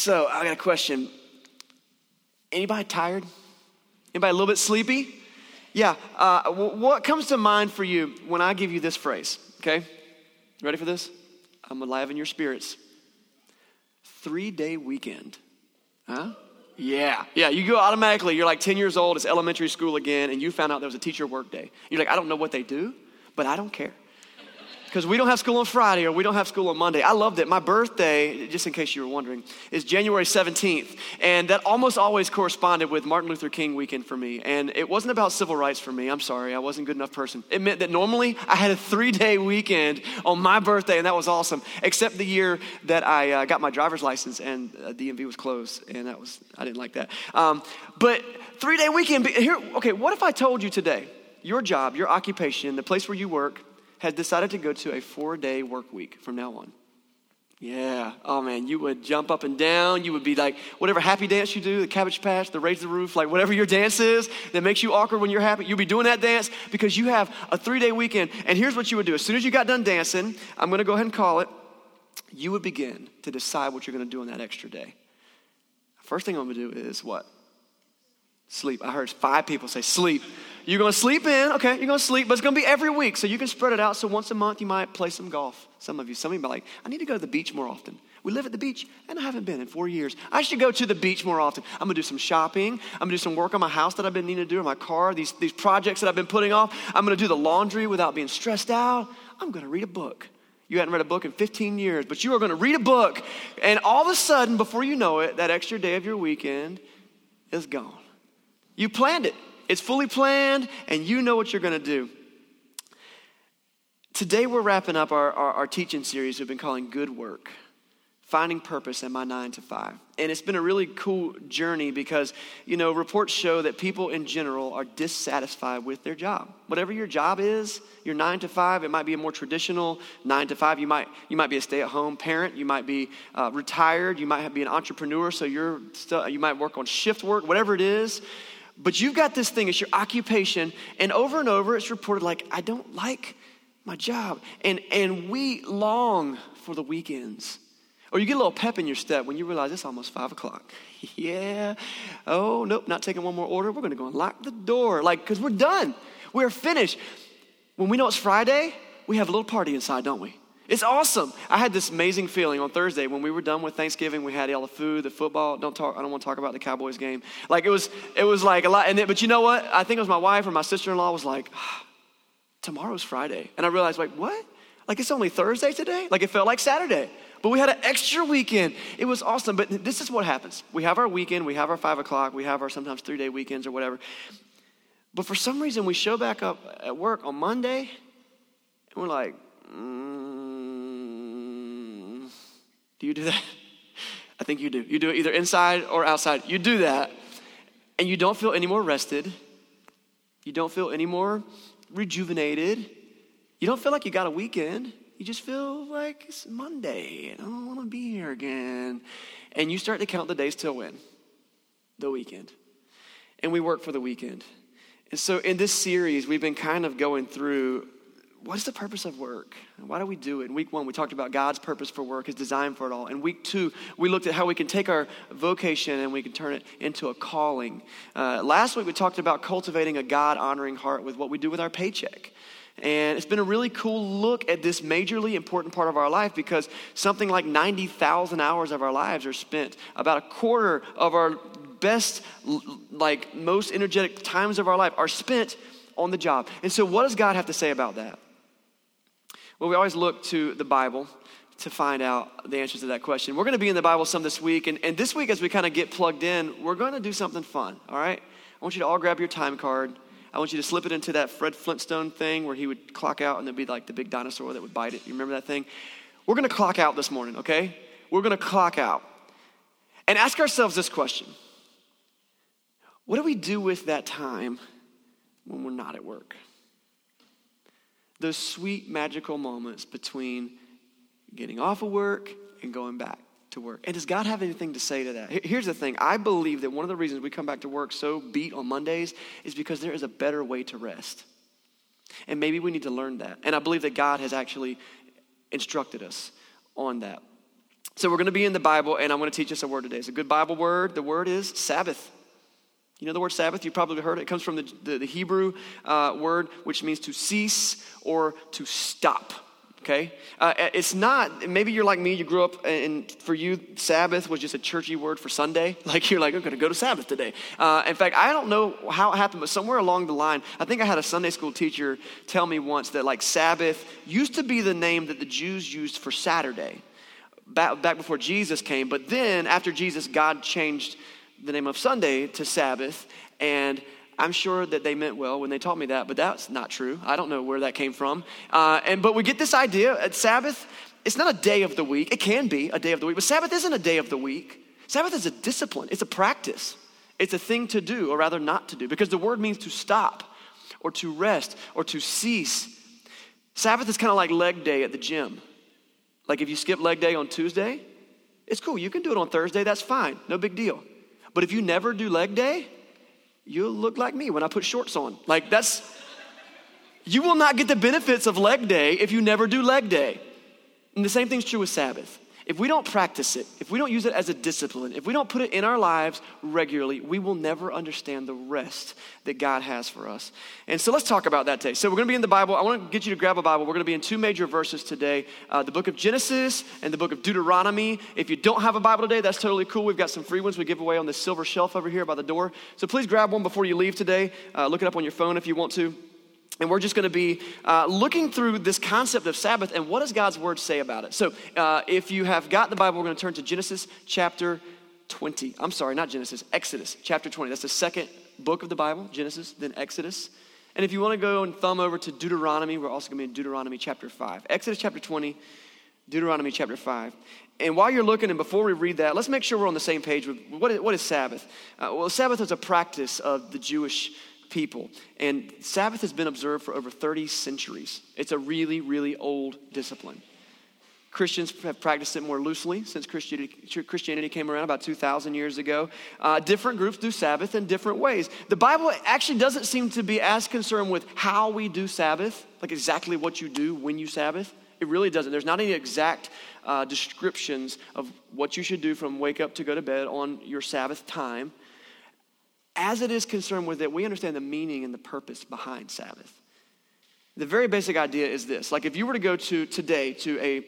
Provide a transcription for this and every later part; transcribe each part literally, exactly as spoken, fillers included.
So I got a question. Anybody tired? Anybody a little bit sleepy? Yeah. Uh, w- what comes to mind for you when I give you this phrase? Okay. Ready for this? I'm alive in your spirits. Three-day weekend. Huh? Yeah. Yeah. You go automatically. You're like ten years old. It's elementary school again. And you found out there was a teacher work day. You're like, I don't know what they do, but I don't care. Because we don't have school on Friday or we don't have school on Monday. I loved it. My birthday, just in case you were wondering, is January seventeenth. And that almost always corresponded with Martin Luther King weekend for me. And it wasn't about civil rights for me. I'm sorry. I wasn't a good enough person. It meant that normally I had a three-day weekend on my birthday, and that was awesome. Except the year that I uh, got my driver's license and uh, D M V was closed. And that was, I didn't like that. Um, but three-day weekend, here. Okay, what if I told you today, your job, your occupation, the place where you work, has decided to go to a four-day work week from now on? Yeah. Oh, man, you would jump up and down. You would be like, whatever happy dance you do, the Cabbage Patch, the Raise the Roof, like whatever your dance is that makes you awkward when you're happy, you'll be doing that dance because you have a three-day weekend. And here's what you would do. As soon as you got done dancing, I'm going to go ahead and call it, you would begin to decide what you're going to do on that extra day. First thing I'm going to do is what? Sleep. I heard five people say sleep. You're going to sleep in, okay, you're going to sleep, but it's going to be every week, so you can spread it out. So once a month, you might play some golf. Some of you, some of you might like, I need to go to the beach more often. We live at the beach, and I haven't been in four years. I should go to the beach more often. I'm going to do some shopping. I'm going to do some work on my house that I've been needing to do, on my car, these, these projects that I've been putting off. I'm going to do the laundry without being stressed out. I'm going to read a book. You hadn't read a book in fifteen years, but you are going to read a book, and all of a sudden, before you know it, that extra day of your weekend is gone. You planned it. It's fully planned, and you know what you're going to do. Today, we're wrapping up our, our, our teaching series we've been calling Good Work, Finding Purpose in My nine to five. And it's been a really cool journey because, you know, reports show that people in general are dissatisfied with their job. Whatever your job is, your nine to five, it might be a more traditional nine to five. You might, you might be a stay-at-home parent. You might be uh, retired. You might have, be an entrepreneur, so you're st- you might work on shift work, whatever it is. But you've got this thing, it's your occupation, and over and over it's reported like, I don't like my job. And and we long for the weekends. Or you get a little pep in your step when you realize it's almost five o'clock. Yeah, oh, nope, not taking one more order. We're going to go and lock the door, like, because we're done. We're finished. When we know it's Friday, we have a little party inside, don't we? It's awesome. I had this amazing feeling on Thursday when we were done with Thanksgiving. We had all the food, the football. Don't talk. I don't want to talk about the Cowboys game. Like it was, it was like a lot. And then, but you know what? I think it was my wife or my sister-in-law was like, ah, "Tomorrow's Friday," and I realized, like, what? Like it's only Thursday today. Like it felt like Saturday. But we had an extra weekend. It was awesome. But this is what happens: we have our weekend, we have our five o'clock, we have our sometimes three-day weekends or whatever. But for some reason, we show back up at work on Monday, and we're like. Mm, Do you do that? I think you do. You do it either inside or outside. You do that, and you don't feel any more rested. You don't feel any more rejuvenated. You don't feel like you got a weekend. You just feel like it's Monday, and I don't want to be here again. And you start to count the days till when? The weekend. And we work for the weekend. And so in this series, we've been kind of going through what is the purpose of work? Why do we do it? In week one, we talked about God's purpose for work, his design for it all. In week two, we looked at how we can take our vocation and we can turn it into a calling. Uh, last week, we talked about cultivating a God-honoring heart with what we do with our paycheck. And it's been a really cool look at this majorly important part of our life because something like ninety thousand hours of our lives are spent. About a quarter of our best, like most energetic times of our life are spent on the job. And so what does God have to say about that? Well, we always look to the Bible to find out the answers to that question. We're going to be in the Bible some this week, and, and this week as we kind of get plugged in, we're going to do something fun, all right? I want you to all grab your time card. I want you to slip it into that Fred Flintstone thing where he would clock out and there'd be like the big dinosaur that would bite it. You remember that thing? We're going to clock out this morning, okay? We're going to clock out and ask ourselves this question. What do we do with that time when we're not at work? Those sweet, magical moments between getting off of work and going back to work. And does God have anything to say to that? Here's the thing. I believe that one of the reasons we come back to work so beat on Mondays is because there is a better way to rest. And maybe we need to learn that. And I believe that God has actually instructed us on that. So we're going to be in the Bible, and I'm going to teach us a word today. It's a good Bible word. The word is Sabbath. You know the word Sabbath? You've probably heard it. It comes from the, the, the Hebrew uh, word, which means to cease or to stop. Okay? Uh, it's not, maybe you're like me, you grew up, and for you, Sabbath was just a churchy word for Sunday. Like, you're like, I'm going to go to Sabbath today. Uh, in fact, I don't know how it happened, but somewhere along the line, I think I had a Sunday school teacher tell me once that, like, Sabbath used to be the name that the Jews used for Saturday, back, back before Jesus came. But then, after Jesus, God changed the name of Sunday to Sabbath, and I'm sure that they meant well when they taught me that, but that's not true. I don't know where that came from. Uh, and but we get this idea at Sabbath. It's not a day of the week. It can be a day of the week, but Sabbath isn't a day of the week. Sabbath is a discipline. It's a practice. It's a thing to do, or rather not to do, because the word means to stop or to rest or to cease. Sabbath is kind of like leg day at the gym. Like if you skip leg day on Tuesday, it's cool. You can do it on Thursday. That's fine. No big deal. But if you never do leg day, you'll look like me when I put shorts on. Like that's, you will not get the benefits of leg day if you never do leg day. And the same thing's true with Sabbath. If we don't practice it, if we don't use it as a discipline, if we don't put it in our lives regularly, we will never understand the rest that God has for us. And so let's talk about that today. So we're going to be in the Bible. I want to get you to grab a Bible. We're going to be in two major verses today, uh, the book of Genesis and the book of Deuteronomy. If you don't have a Bible today, that's totally cool. We've got some free ones we give away on this silver shelf over here by the door. So please grab one before you leave today. Uh, look it up on your phone if you want to. And we're just going to be uh, looking through this concept of Sabbath and what does God's word say about it. So uh, if you have got the Bible, we're going to turn to Genesis chapter twenty. I'm sorry, not Genesis, Exodus chapter twenty. That's the second book of the Bible, Genesis, then Exodus. And if you want to go and thumb over to Deuteronomy, we're also going to be in Deuteronomy chapter five. Exodus chapter twenty, Deuteronomy chapter five. And while you're looking and before we read that, let's make sure we're on the same page with what is, what is Sabbath? Uh, well, Sabbath is a practice of the Jewish people. And Sabbath has been observed for over thirty centuries. It's a really, really old discipline. Christians have practiced it more loosely since Christianity, Christianity came around about two thousand years ago. Uh, different groups do Sabbath in different ways. The Bible actually doesn't seem to be as concerned with how we do Sabbath, like exactly what you do when you Sabbath. It really doesn't. There's not any exact uh, descriptions of what you should do from wake up to go to bed on your Sabbath time. As it is concerned with it, we understand the meaning and the purpose behind Sabbath. The very basic idea is this. Like if you were to go to today to a,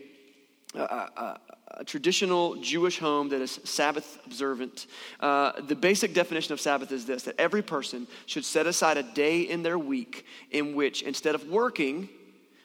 a, a, a traditional Jewish home that is Sabbath observant, uh, the basic definition of Sabbath is this, that every person should set aside a day in their week in which instead of working,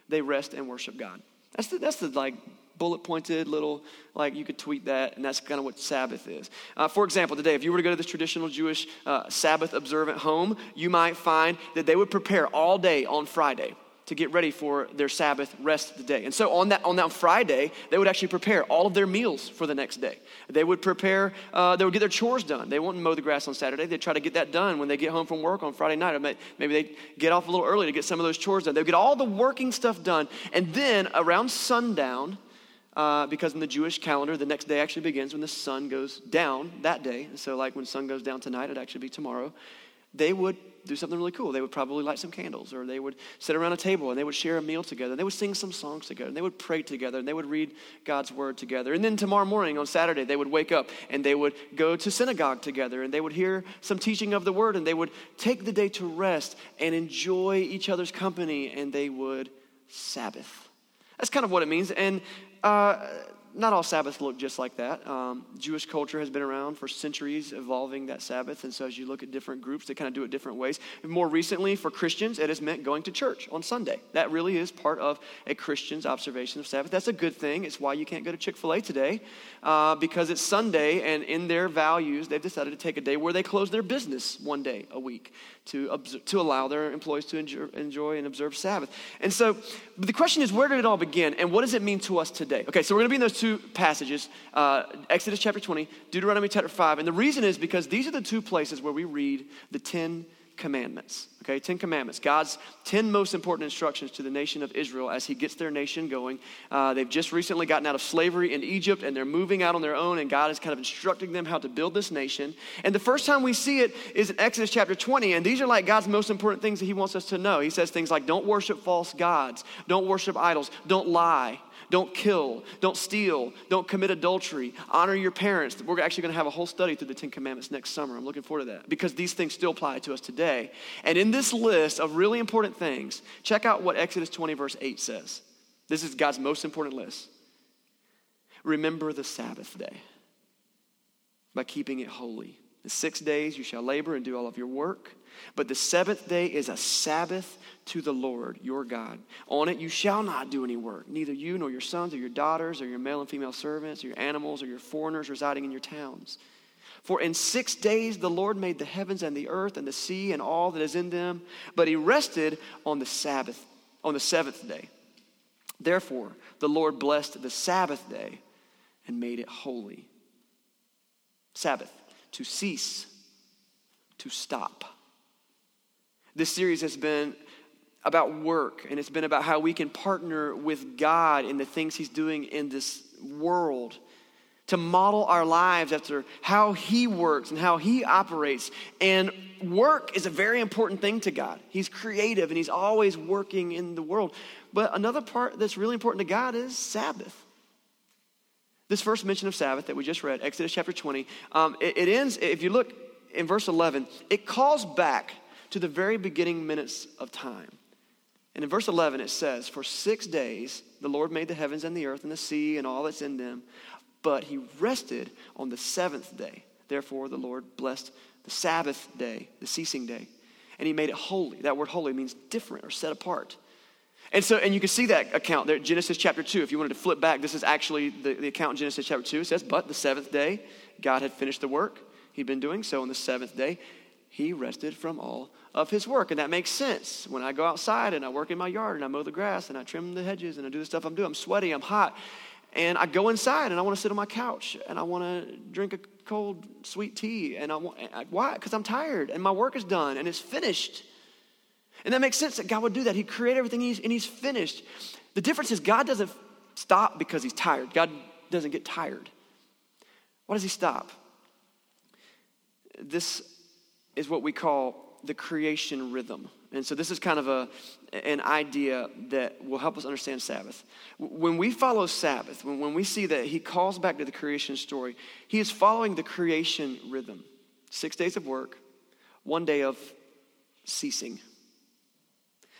they rest and worship God. That's the, that's the like... bullet pointed little, like you could tweet that, and that's kind of what Sabbath is. Uh, for example, today, if you were to go to this traditional Jewish uh, Sabbath observant home, you might find that they would prepare all day on Friday to get ready for their Sabbath rest of the day. And so on that on that Friday, they would actually prepare all of their meals for the next day. They would prepare, uh, they would get their chores done. They wouldn't mow the grass on Saturday. They'd try to get that done when they get home from work on Friday night. Or maybe they'd get off a little early to get some of those chores done. They'd get all the working stuff done. And then around sundown, Uh, because in the Jewish calendar, the next day actually begins when the sun goes down that day. And so like when the sun goes down tonight, it'd actually be tomorrow. They would do something really cool. They would probably light some candles, or they would sit around a table and they would share a meal together. And they would sing some songs together, and they would pray together, and they would read God's word together. And then tomorrow morning on Saturday, they would wake up and they would go to synagogue together, and they would hear some teaching of the word, and they would take the day to rest and enjoy each other's company, and they would Sabbath. That's kind of what it means, and uh, not all Sabbaths look just like that. Um, Jewish culture has been around for centuries evolving that Sabbath, and so as you look at different groups, they kind of do it different ways. And more recently, for Christians, it has meant going to church on Sunday. That really is part of a Christian's observation of Sabbath. That's a good thing. It's why you can't go to Chick-fil-A today, uh, because it's Sunday, and in their values, they've decided to take a day where they close their business one day a week to observe, to allow their employees to enjoy, enjoy and observe Sabbath. And so but the question is, where did it all begin, and what does it mean to us today? Okay, so we're going to be in those two passages, uh, Exodus chapter twenty, Deuteronomy chapter five, and the reason is because these are the two places where we read the Ten Commandments, okay, Ten Commandments, God's ten most important instructions to the nation of Israel as he gets their nation going. Uh, they've just recently gotten out of slavery in Egypt, and they're moving out on their own, and God is kind of instructing them how to build this nation. And the first time we see it is in Exodus chapter twenty, and these are like God's most important things that he wants us to know. He says things like, don't worship false gods, don't worship idols, don't lie, Don't kill. Don't steal. Don't commit adultery. Honor your parents. We're actually going to have a whole study through the Ten Commandments next summer. I'm looking forward to that because these things still apply to us today. And in this list of really important things, check out what Exodus twenty verse eight says. This is God's most important list. Remember the Sabbath day by keeping it holy. The six days you shall labor and do all of your work, but the seventh day is a Sabbath to the Lord your God. On it you shall not do any work, neither you nor your sons or your daughters or your male and female servants or your animals or your foreigners residing in your towns. For in six days the Lord made the heavens and the earth and the sea and all that is in them, but he rested on the Sabbath, on the seventh day. Therefore, the Lord blessed the Sabbath day and made it holy. Sabbath, to cease, to stop. This series has been about work, and it's been about how we can partner with God in the things he's doing in this world to model our lives after how he works and how he operates. And work is a very important thing to God. He's creative and he's always working in the world. But another part that's really important to God is Sabbath. This first mention of Sabbath that we just read, Exodus chapter twenty, um, it, it ends, if you look in verse eleven, it calls back to the very beginning minutes of time. And in verse eleven it says, for six days the Lord made the heavens and the earth and the sea and all that's in them, but he rested on the seventh day. Therefore, the Lord blessed the Sabbath day, the ceasing day, and he made it holy. That word holy means different or set apart. And so, and you can see that account there, Genesis chapter two. If you wanted to flip back, this is actually the, the account in Genesis chapter two. It says, but the seventh day, God had finished the work he'd been doing. So on the seventh day, he rested from all of his work. And that makes sense. When I go outside and I work in my yard and I mow the grass and I trim the hedges and I do the stuff I'm doing, I'm sweaty, I'm hot. And I go inside and I want to sit on my couch and I want to drink a cold, sweet tea. And I want, why? Because I'm tired and my work is done and it's finished. And that makes sense that God would do that. He created everything and he's, and he's finished. The difference is God doesn't stop because he's tired. God doesn't get tired. Why does he stop? This is what we call the creation rhythm. And so this is kind of a an idea that will help us understand Sabbath. When we follow Sabbath, when, when we see that he calls back to the creation story, he is following the creation rhythm. Six days of work, one day of ceasing.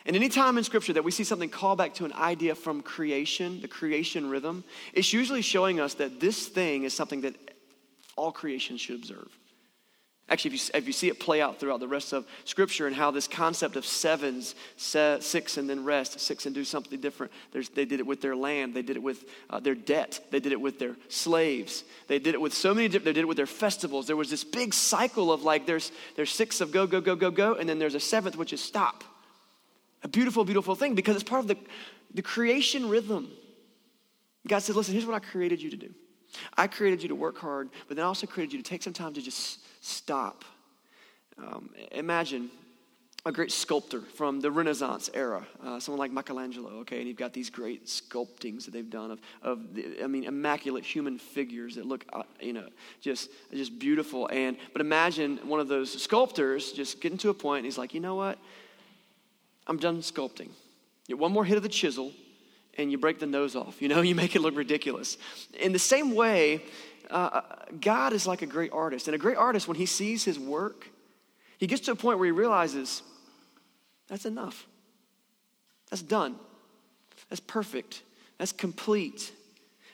And any time in Scripture that we see something call back to an idea from creation, the creation rhythm, it's usually showing us that this thing is something that all creation should observe. Actually, if you, if you see it play out throughout the rest of Scripture and how this concept of sevens, se- six and then rest, six and do something different. There's, they did it with their land. They did it with uh, their debt. They did it with their slaves. They did it with so many different, they did it with their festivals. There was this big cycle of like there's there's six of go, go, go, go, go, and then there's a seventh, which is stop. A beautiful, beautiful thing because it's part of the, the creation rhythm. God says, listen, here's what I created you to do. I created you to work hard, but then I also created you to take some time to just stop. Um, imagine a great sculptor from the Renaissance era, uh, someone like Michelangelo, okay, and you've got these great sculptings that they've done of, of the, I mean, immaculate human figures that look, uh, you know, just just beautiful. And but imagine one of those sculptors just getting to a point and he's like, you know what? I'm done sculpting. You get one more hit of the chisel and you break the nose off. You know, you make it look ridiculous. In the same way, uh, God is like a great artist. And a great artist, when he sees his work, he gets to a point where he realizes, that's enough. That's done. That's perfect. That's complete.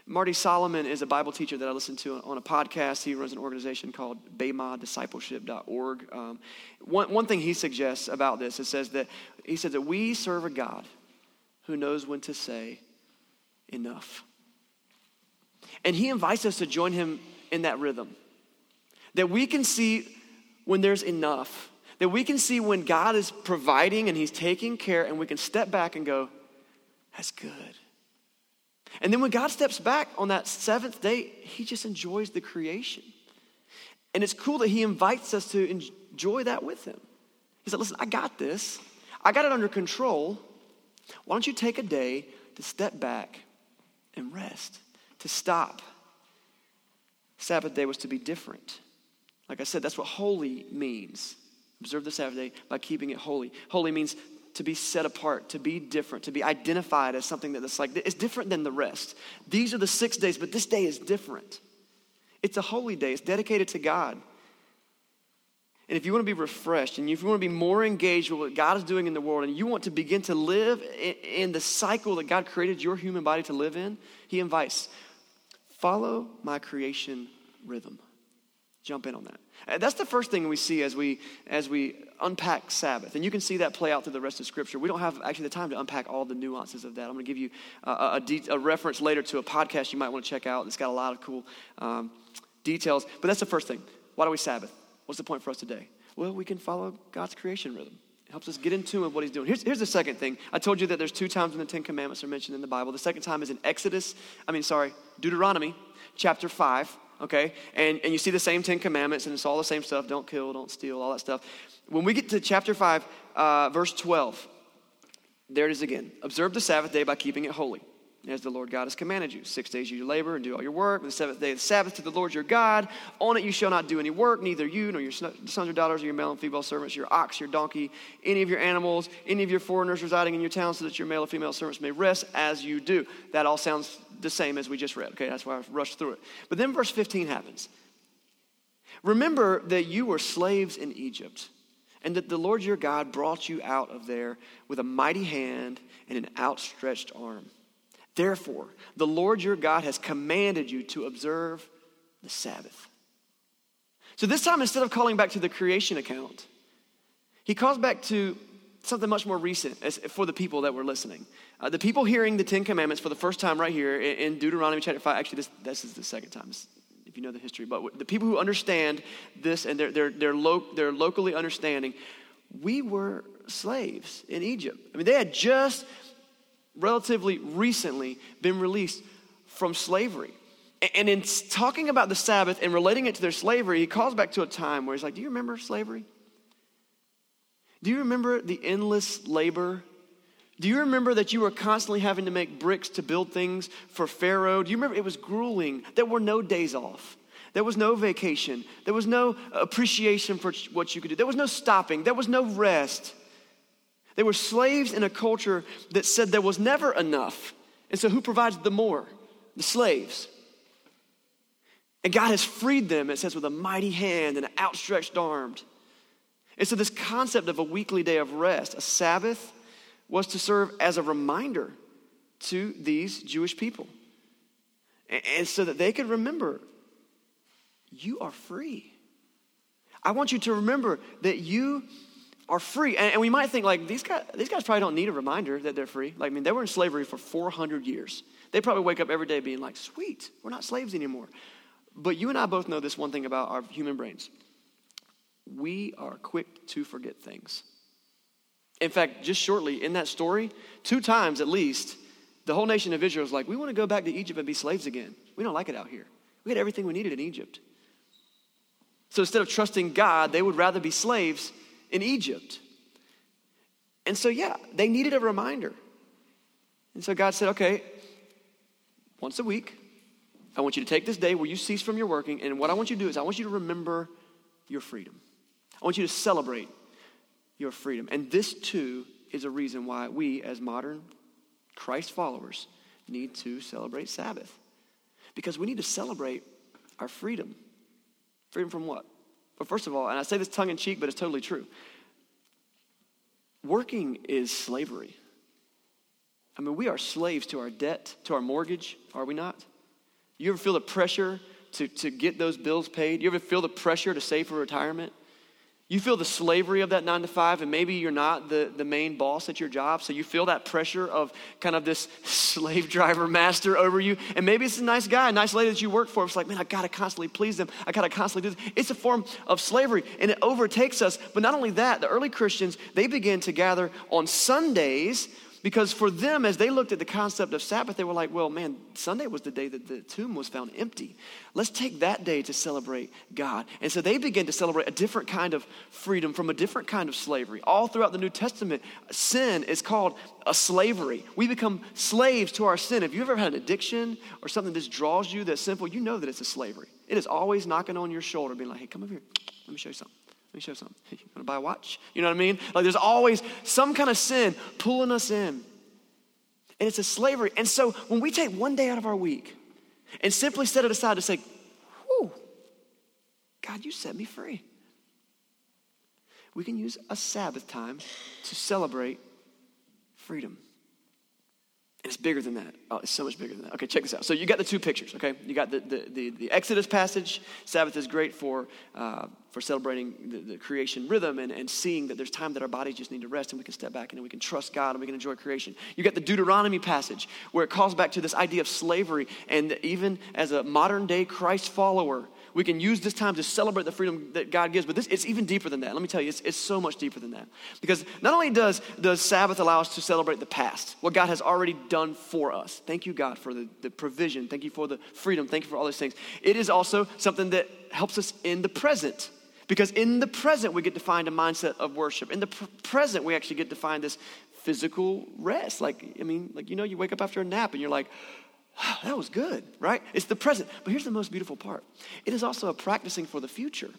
Marty Solomon is a Bible teacher that I listen to on a podcast. He runs an organization called bema discipleship dot org. Um, one, one thing he suggests about this, it says that he says that we serve a God who knows when to say enough. And he invites us to join him in that rhythm. That we can see when there's enough. That we can see when God is providing and he's taking care and we can step back and go, that's good. And then when God steps back on that seventh day, he just enjoys the creation. And it's cool that he invites us to enjoy that with him. He said, listen, I got this. I got it under control. Why don't you take a day to step back and rest, to stop. Sabbath day was to be different. Like I said, that's what holy means. Observe the Sabbath day by keeping it holy. Holy means to be set apart, to be different, to be identified as something that's like, it's different than the rest. These are the six days, but this day is different. It's a holy day. It's dedicated to God. And if you want to be refreshed and if you want to be more engaged with what God is doing in the world and you want to begin to live in the cycle that God created your human body to live in, he invites, follow my creation rhythm. Jump in on that. That's the first thing we see as we as we unpack Sabbath. And you can see that play out through the rest of Scripture. We don't have actually the time to unpack all the nuances of that. I'm going to give you a, a, de- a reference later to a podcast you might want to check out. It's got a lot of cool um, details. But that's the first thing. Why do we Sabbath? What's the point for us today? Well, we can follow God's creation rhythm. It helps us get in tune with what he's doing. Here's, here's the second thing. I told you that there's two times when the Ten Commandments are mentioned in the Bible. The second time is in Exodus. I mean, sorry, Deuteronomy chapter five. Okay, and, and you see the same Ten Commandments, and it's all the same stuff. Don't kill, don't steal, all that stuff. When we get to chapter five, uh, verse twelve, there it is again. Observe the Sabbath day by keeping it holy, as the Lord God has commanded you. Six days you labor and do all your work. And the seventh day of the Sabbath to the Lord your God. On it you shall not do any work, neither you nor your sons or daughters or your male and female servants, your ox, your donkey, any of your animals, any of your foreigners residing in your town, so that your male or female servants may rest as you do. That all sounds the same as we just read. Okay, that's why I rushed through it. But then verse fifteen happens. Remember that you were slaves in Egypt, and that the Lord your God brought you out of there with a mighty hand and an outstretched arm. Therefore, the Lord your God has commanded you to observe the Sabbath. So this time, instead of calling back to the creation account, he calls back to something much more recent for the people that were listening. Uh, the people hearing the Ten Commandments for the first time right here in Deuteronomy chapter five. Actually, this, this is the second time, if you know the history. But the people who understand this and they're, they're, they're, lo- they're locally understanding, we were slaves in Egypt. I mean, they had just... relatively recently been released from slavery. And in talking about the Sabbath and relating it to their slavery, he calls back to a time where he's like, do you remember slavery? Do you remember the endless labor? Do you remember that you were constantly having to make bricks to build things for Pharaoh? Do you remember it was grueling? There were no days off. There was no vacation. There was no appreciation for what you could do. There was no stopping. There was no rest. They were slaves in a culture that said there was never enough. And so who provides the more? The slaves. And God has freed them, it says, with a mighty hand and an outstretched arm. And so this concept of a weekly day of rest, a Sabbath, was to serve as a reminder to these Jewish people. And so that they could remember, you are free. I want you to remember that you are free. And, and we might think like, these guys, these guys probably don't need a reminder that they're free. Like, I mean, they were in slavery for four hundred years. They probably wake up every day being like, sweet, we're not slaves anymore. But you and I both know this one thing about our human brains. We are quick to forget things. In fact, just shortly in that story, two times at least, the whole nation of Israel was like, we want to go back to Egypt and be slaves again. We don't like it out here. We had everything we needed in Egypt. So instead of trusting God, they would rather be slaves in Egypt. And so, yeah, they needed a reminder. And so God said, okay, once a week, I want you to take this day where you cease from your working, and what I want you to do is I want you to remember your freedom. I want you to celebrate your freedom. And this, too, is a reason why we, as modern Christ followers, need to celebrate Sabbath. Because we need to celebrate our freedom. Freedom from what? Well, first of all, and I say this tongue-in-cheek, but it's totally true. Working is slavery. I mean, we are slaves to our debt, to our mortgage, are we not? You ever feel the pressure to, to get those bills paid? You ever feel the pressure to save for retirement? You feel the slavery of that nine to five, and maybe you're not the, the main boss at your job, so you feel that pressure of kind of this slave driver master over you. And maybe it's a nice guy, a nice lady that you work for. It's like, man, I got to constantly please them. I got to constantly do this. It's a form of slavery, and it overtakes us. But not only that, the early Christians, they began to gather on Sundays because for them, as they looked at the concept of Sabbath, they were like, well, man, Sunday was the day that the tomb was found empty. Let's take that day to celebrate God. And so they began to celebrate a different kind of freedom from a different kind of slavery. All throughout the New Testament, sin is called a slavery. We become slaves to our sin. If you've ever had an addiction or something that just draws you that's simple, you know that it's a slavery. It is always knocking on your shoulder, being like, hey, come over here. Let me show you something. Let me show you something. Hey, you want to buy a watch? You know what I mean? Like there's always some kind of sin pulling us in. And it's a slavery. And so when we take one day out of our week and simply set it aside to say, whew, God, you set me free. We can use a Sabbath time to celebrate freedom. And it's bigger than that. Oh, it's so much bigger than that. Okay, check this out. So you got the two pictures, okay? You got the the, the, the Exodus passage. Sabbath is great for uh, for celebrating the, the creation rhythm and, and seeing that there's time that our bodies just need to rest and we can step back and we can trust God and we can enjoy creation. You got the Deuteronomy passage where it calls back to this idea of slavery, and even as a modern day Christ follower, we can use this time to celebrate the freedom that God gives. But this, it's even deeper than that. Let me tell you, it's, it's so much deeper than that. Because not only does, does Sabbath allow us to celebrate the past, what God has already done for us. Thank you, God, for the, the provision. Thank you for the freedom. Thank you for all these things. It is also something that helps us in the present. Because in the present, we get to find a mindset of worship. In the pr- present, we actually get to find this physical rest. Like, I mean, like, you know, you wake up after a nap and you're like, that was good, right? It's the present. But here's the most beautiful part. It is also a practicing for the future.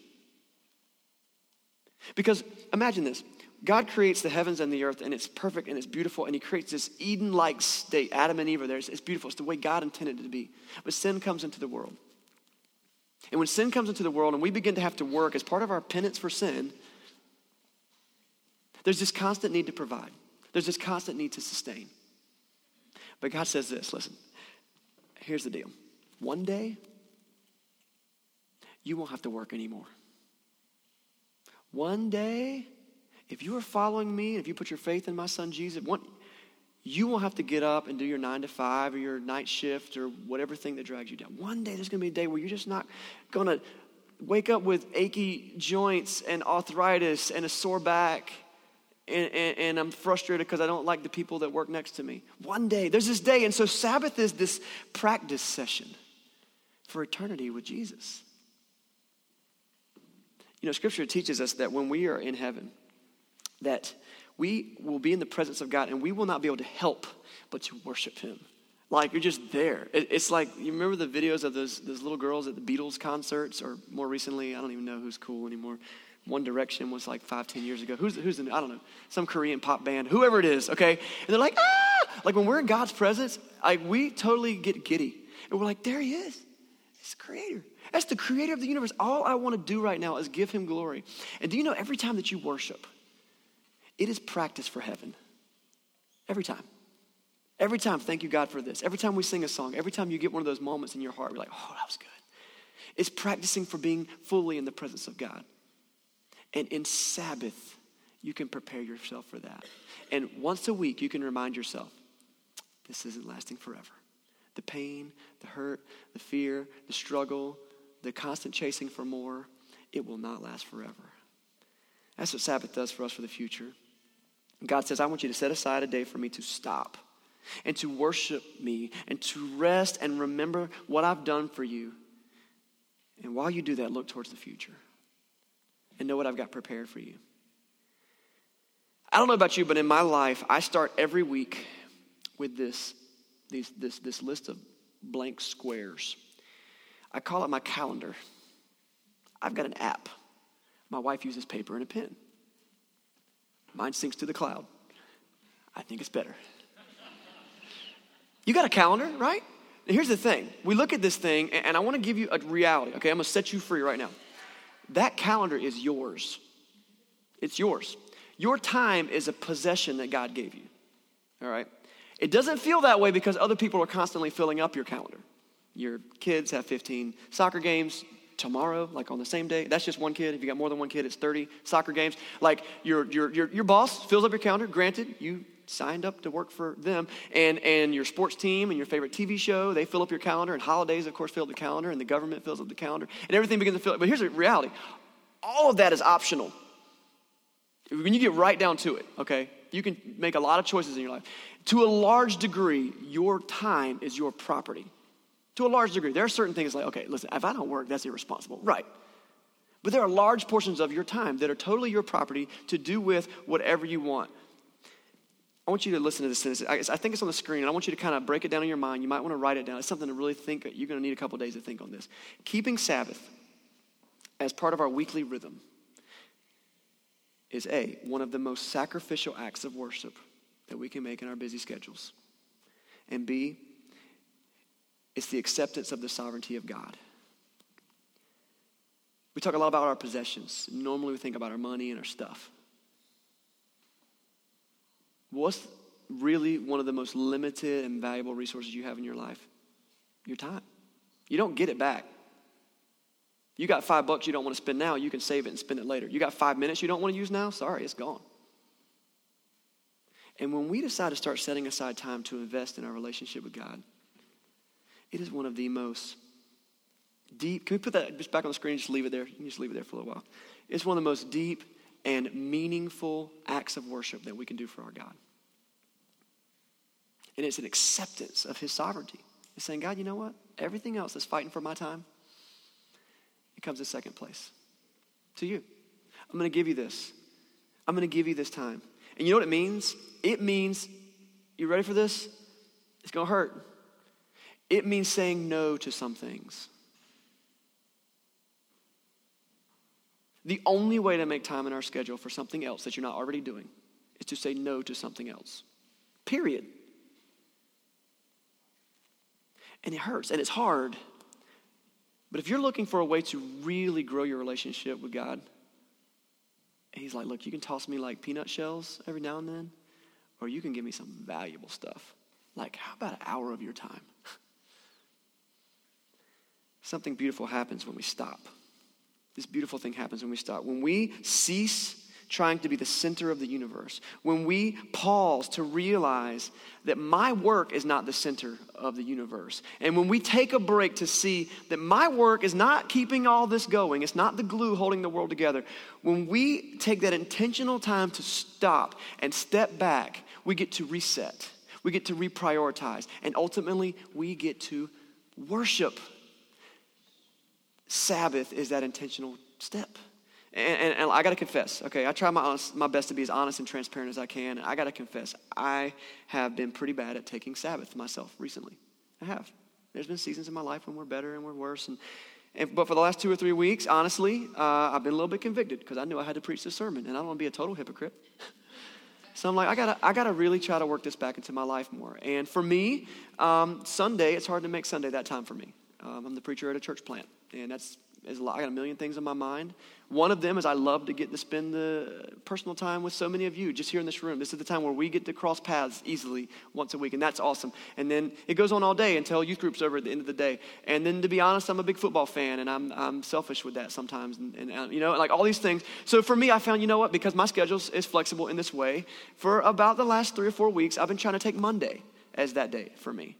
Because imagine this. God creates the heavens and the earth, and it's perfect, and it's beautiful, and he creates this Eden-like state. Adam and Eve are there. It's, it's beautiful. It's the way God intended it to be. But sin comes into the world. And when sin comes into the world, and we begin to have to work as part of our penance for sin, there's this constant need to provide. There's this constant need to sustain. But God says this, listen. Here's the deal. One day, you won't have to work anymore. One day, if you are following me, if you put your faith in my son Jesus, one, you won't have to get up and do your nine to five or your night shift or whatever thing that drags you down. One day, there's going to be a day where you're just not going to wake up with achy joints and arthritis and a sore back. And, and, and I'm frustrated because I don't like the people that work next to me. One day, there's this day. And so Sabbath is this practice session for eternity with Jesus. You know, Scripture teaches us that when we are in heaven, that we will be in the presence of God and we will not be able to help but to worship him. Like, you're just there. It, it's like, you remember the videos of those, those little girls at the Beatles concerts, or more recently, I don't even know who's cool anymore. One Direction was like five, ten years ago. Who's, who's in, I don't know, some Korean pop band, whoever it is, okay? And they're like, ah! Like when we're in God's presence, like we totally get giddy. And we're like, there he is. He's the creator. That's the creator of the universe. All I want to do right now is give him glory. And do you know every time that you worship, it is practice for heaven. Every time. Every time, thank you, God, for this. Every time we sing a song, every time you get one of those moments in your heart, we're like, oh, that was good. It's practicing for being fully in the presence of God. And in Sabbath, you can prepare yourself for that. And once a week, you can remind yourself, this isn't lasting forever. The pain, the hurt, the fear, the struggle, the constant chasing for more, it will not last forever. That's what Sabbath does for us for the future. God says, I want you to set aside a day for me to stop and to worship me and to rest and remember what I've done for you. And while you do that, look towards the future. And know what I've got prepared for you. I don't know about you, but in my life, I start every week with this, these, this, this list of blank squares. I call it my calendar. I've got an app. My wife uses paper and a pen. Mine syncs to the cloud. I think it's better. You got a calendar, right? Now, here's the thing. We look at this thing, and I want to give you a reality. Okay, I'm going to set you free right now. That calendar is yours. It's yours. Your time is a possession that God gave you, all right? It doesn't feel that way because other people are constantly filling up your calendar. Your kids have fifteen soccer games tomorrow, like on the same day. That's just one kid. If you got more than one kid, it's thirty soccer games. Like your your your, your boss fills up your calendar. Granted, you signed up to work for them, and, and your sports team and your favorite T V show, they fill up your calendar, and holidays, of course, fill up the calendar, and the government fills up the calendar, and everything begins to fill up. But here's the reality. All of that is optional. When you get right down to it, okay, you can make a lot of choices in your life. To a large degree, your time is your property. To a large degree. There are certain things like, okay, listen, if I don't work, that's irresponsible. Right. But there are large portions of your time that are totally your property to do with whatever you want. I want you to listen to this sentence. I think it's on the screen, and I want you to kind of break it down in your mind. You might want to write it down. It's something to really think. You're going to need a couple days to think on this. Keeping Sabbath as part of our weekly rhythm is A, one of the most sacrificial acts of worship that we can make in our busy schedules. And B, it's the acceptance of the sovereignty of God. We talk a lot about our possessions. Normally we think about our money and our stuff. What's really one of the most limited and valuable resources you have in your life? Your time. You don't get it back. You got five bucks you don't want to spend now, you can save it and spend it later. You got five minutes you don't want to use now, sorry, it's gone. And when we decide to start setting aside time to invest in our relationship with God, it is one of the most deep, can we put that just back on the screen, just leave it there, you can just leave it there for a little while. It's one of the most deep and meaningful acts of worship that we can do for our God. And it's an acceptance of his sovereignty. It's saying, God, you know what? Everything else that's fighting for my time, it comes in second place to you. I'm going to give you this. I'm going to give you this time. And you know what it means? It means, you ready for this? It's going to hurt. It means saying no to some things. The only way to make time in our schedule for something else that you're not already doing is to say no to something else. Period. And it hurts, and it's hard. But if you're looking for a way to really grow your relationship with God, he's like, look, you can toss me like peanut shells every now and then, or you can give me some valuable stuff. Like, how about an hour of your time? Something beautiful happens when we stop. This beautiful thing happens when we stop. When we cease trying to be the center of the universe, when we pause to realize that my work is not the center of the universe, and when we take a break to see that my work is not keeping all this going, it's not the glue holding the world together, when we take that intentional time to stop and step back, we get to reset, we get to reprioritize, and ultimately we get to worship. Sabbath is that intentional step. And, and, and I got to confess, okay, I try my honest, my best to be as honest and transparent as I can. And I got to confess, I have been pretty bad at taking Sabbath myself recently. I have. There's been seasons in my life when we're better and we're worse. And, and But for the last two or three weeks, honestly, uh, I've been a little bit convicted because I knew I had to preach this sermon. And I don't want to be a total hypocrite. So I'm like, I got to I gotta really try to work this back into my life more. And for me, um, Sunday, it's hard to make Sunday that time for me. Um, I'm the preacher at a church plant. And that's... Is a lot. I got a million things in my mind. One of them is I love to get to spend the personal time with so many of you just here in this room. This is the time where we get to cross paths easily once a week, and that's awesome. And then it goes on all day until youth group's over at the end of the day. And then to be honest, I'm a big football fan, and I'm I'm selfish with that sometimes, and, and you know, like all these things. So for me, I found, you know what, because my schedule is flexible in this way, for about the last three or four weeks, I've been trying to take Monday as that day for me.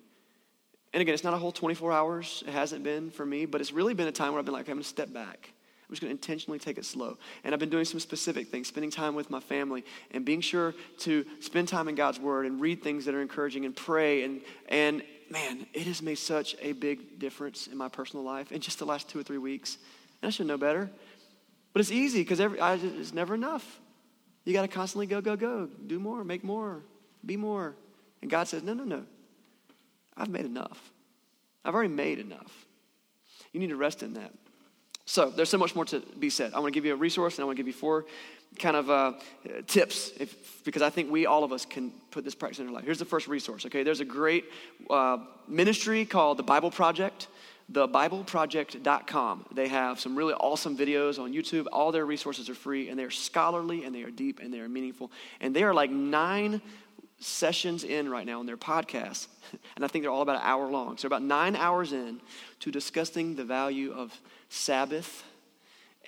And again, it's not a whole twenty-four hours. It hasn't been for me, but it's really been a time where I've been like, okay, I'm going to step back. I'm just going to intentionally take it slow. And I've been doing some specific things, spending time with my family and being sure to spend time in God's word and read things that are encouraging and pray. And, and man, it has made such a big difference in my personal life in just the last two or three weeks. And I should know better. But it's easy because every I, it's never enough. You got to constantly go, go, go, do more, make more, be more. And God says, no, no, no. I've made enough. I've already made enough. You need to rest in that. So there's so much more to be said. I want to give you a resource, and I want to give you four kind of uh, tips if, because I think we, all of us, can put this practice in our life. Here's the first resource, okay? There's a great uh, ministry called The Bible Project, the bible project dot com. They have some really awesome videos on YouTube. All their resources are free, and they are scholarly, and they are deep, and they are meaningful. And they are like nine sessions in right now on their podcast, and I think they're all about an hour long. So they're about nine hours in to discussing the value of Sabbath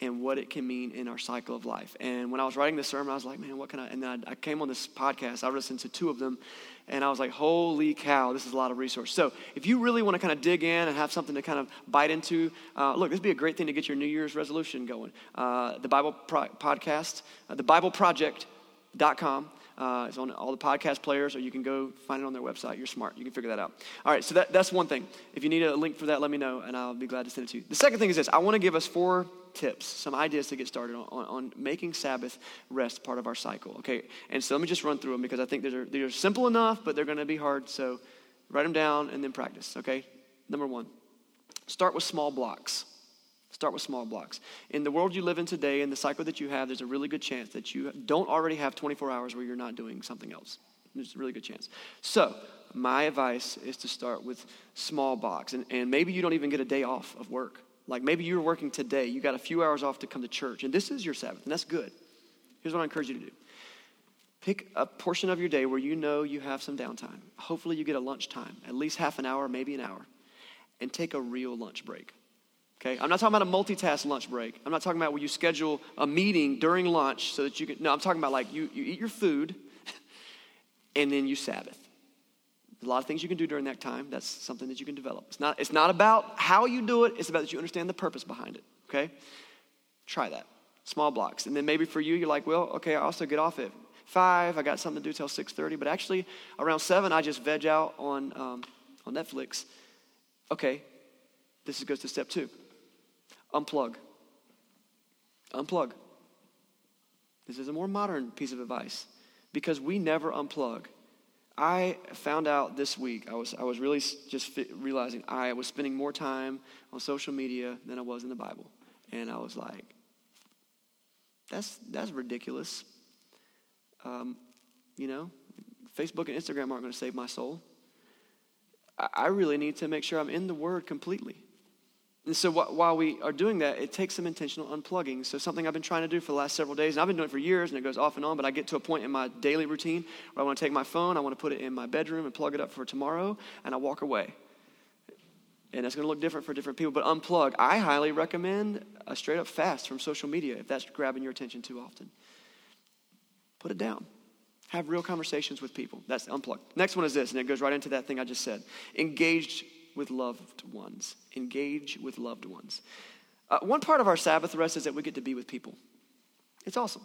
and what it can mean in our cycle of life. And when I was writing this sermon, I was like, man, what can I, and then I, I came on this podcast, I listened to two of them, and I was like, holy cow, this is a lot of resource. So if you really want to kind of dig in and have something to kind of bite into, uh, look, this would be a great thing to get your New Year's resolution going. Uh, the Bible Pro- Podcast, uh, the bible project dot com. Uh, it's on all the podcast players, or you can go find it on their website. You're smart. You can figure that out. All right, so that, that's one thing. If you need a link for that, let me know, and I'll be glad to send it to you. The second thing is this. I want to give us four tips, some ideas to get started on, on, on making Sabbath rest part of our cycle, okay? And so let me just run through them because I think they're, they're simple enough, but they're going to be hard. So write them down and then practice, okay? Number one, start with small blocks. Start with small blocks. In the world you live in today, in the cycle that you have, there's a really good chance that you don't already have twenty-four hours where you're not doing something else. There's a really good chance. So my advice is to start with small blocks. And, and maybe you don't even get a day off of work. Like maybe you're working today. You got a few hours off to come to church. And this is your Sabbath, and that's good. Here's what I encourage you to do. Pick a portion of your day where you know you have some downtime. Hopefully you get a lunchtime, at least half an hour, maybe an hour. And take a real lunch break. Okay, I'm not talking about a multitask lunch break. I'm not talking about where you schedule a meeting during lunch so that you can, no, I'm talking about like you, you eat your food and then you Sabbath. A lot of things you can do during that time. That's something that you can develop. It's not, it's not about how you do it. It's about that you understand the purpose behind it, okay? Try that, small blocks. And then maybe for you, you're like, well, okay, I also get off at five. I got something to do till six thirty, but actually around seven, I just veg out on, um, on Netflix. Okay, this goes to step two. Unplug. Unplug. This is a more modern piece of advice because we never unplug. I found out this week, I was I was really just fi- realizing I was spending more time on social media than I was in the Bible. And I was like, that's that's ridiculous. Um, you know, Facebook and Instagram aren't going to save my soul. I, I really need to make sure I'm in the Word completely. And so while we are doing that, it takes some intentional unplugging. So something I've been trying to do for the last several days, and I've been doing it for years, and it goes off and on, but I get to a point in my daily routine where I want to take my phone, I want to put it in my bedroom and plug it up for tomorrow, and I walk away. And it's going to look different for different people, but unplug. I highly recommend a straight-up fast from social media if that's grabbing your attention too often. Put it down. Have real conversations with people. That's unplug. Next one is this, and it goes right into that thing I just said. Engaged with loved ones. Engage with loved ones. Uh, one part of our Sabbath rest is that we get to be with people. It's awesome.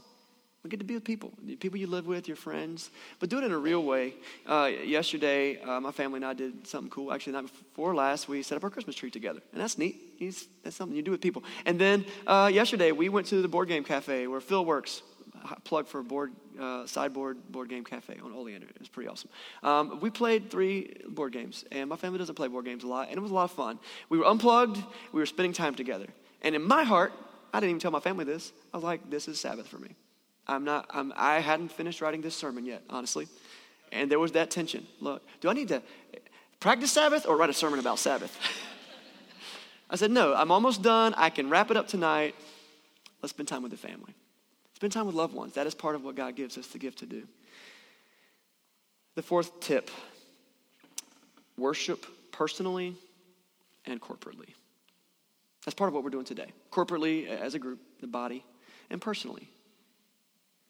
We get to be with people. The people you live with, your friends. But do it in a real way. Uh, yesterday, uh, my family and I did something cool. Actually, the night before last, we set up our Christmas tree together. And that's neat. It's, that's something you do with people. And then uh, yesterday, we went to the board game cafe where Phil works. Plug for board uh, sideboard board game cafe on Oleander. It was pretty awesome. Um, we played three board games, and my family doesn't play board games a lot, and it was a lot of fun. We were unplugged. We were spending time together. And in my heart, I didn't even tell my family this. I was like, this is Sabbath for me. I'm not. I'm, I hadn't finished writing this sermon yet, honestly. And there was that tension. Look, do I need to practice Sabbath or write a sermon about Sabbath? I said, no, I'm almost done. I can wrap it up tonight. Let's spend time with the family. Spend time with loved ones. That is part of what God gives us the gift to do. The fourth tip, worship personally and corporately. That's part of what we're doing today. Corporately, as a group, the body, and personally.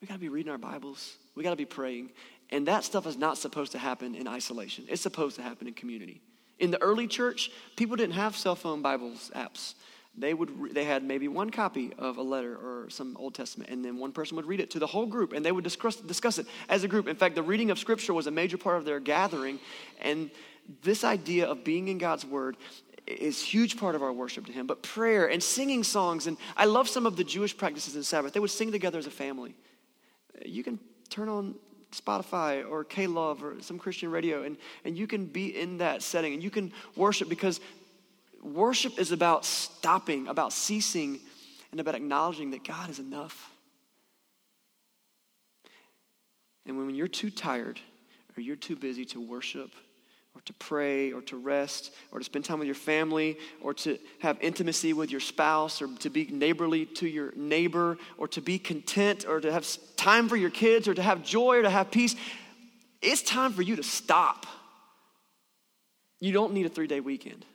We got to be reading our Bibles. We got to be praying. And that stuff is not supposed to happen in isolation. It's supposed to happen in community. In the early church, people didn't have cell phone Bibles apps. They would. They had maybe one copy of a letter or some Old Testament, and then one person would read it to the whole group, and they would discuss, discuss it as a group. In fact, the reading of Scripture was a major part of their gathering, and this idea of being in God's Word is a huge part of our worship to Him, but prayer and singing songs, and I love some of the Jewish practices in Sabbath. They would sing together as a family. You can turn on Spotify or K-Love or some Christian radio, and, and you can be in that setting, and you can worship because worship is about stopping, about ceasing, and about acknowledging that God is enough. And when you're too tired or you're too busy to worship or to pray or to rest or to spend time with your family or to have intimacy with your spouse or to be neighborly to your neighbor or to be content or to have time for your kids or to have joy or to have peace, it's time for you to stop. You don't need a three-day weekend.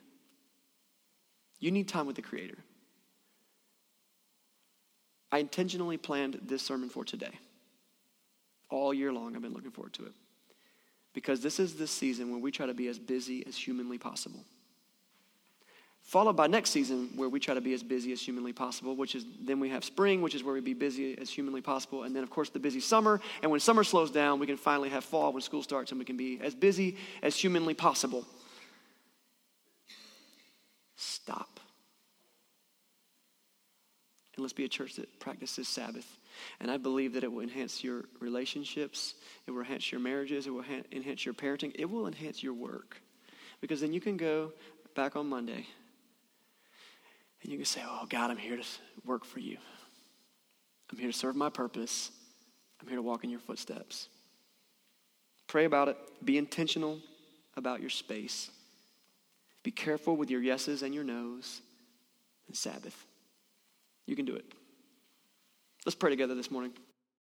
You need time with the Creator. I intentionally planned this sermon for today. All year long, I've been looking forward to it. Because this is the season where we try to be as busy as humanly possible. Followed by next season where we try to be as busy as humanly possible, which is then we have spring, which is where we be busy as humanly possible. And then, of course, the busy summer. And when summer slows down, we can finally have fall when school starts and we can be as busy as humanly possible. Stop. And let's be a church that practices Sabbath. And I believe that it will enhance your relationships. It will enhance your marriages. It will ha- enhance your parenting. It will enhance your work. Because then you can go back on Monday And you can say, oh, God, I'm here to work for you. I'm here to serve my purpose. I'm here to walk in your footsteps. Pray about it. Be intentional about your space. Be careful with your yeses and your nos. And Sabbath. You can do it. Let's pray together this morning.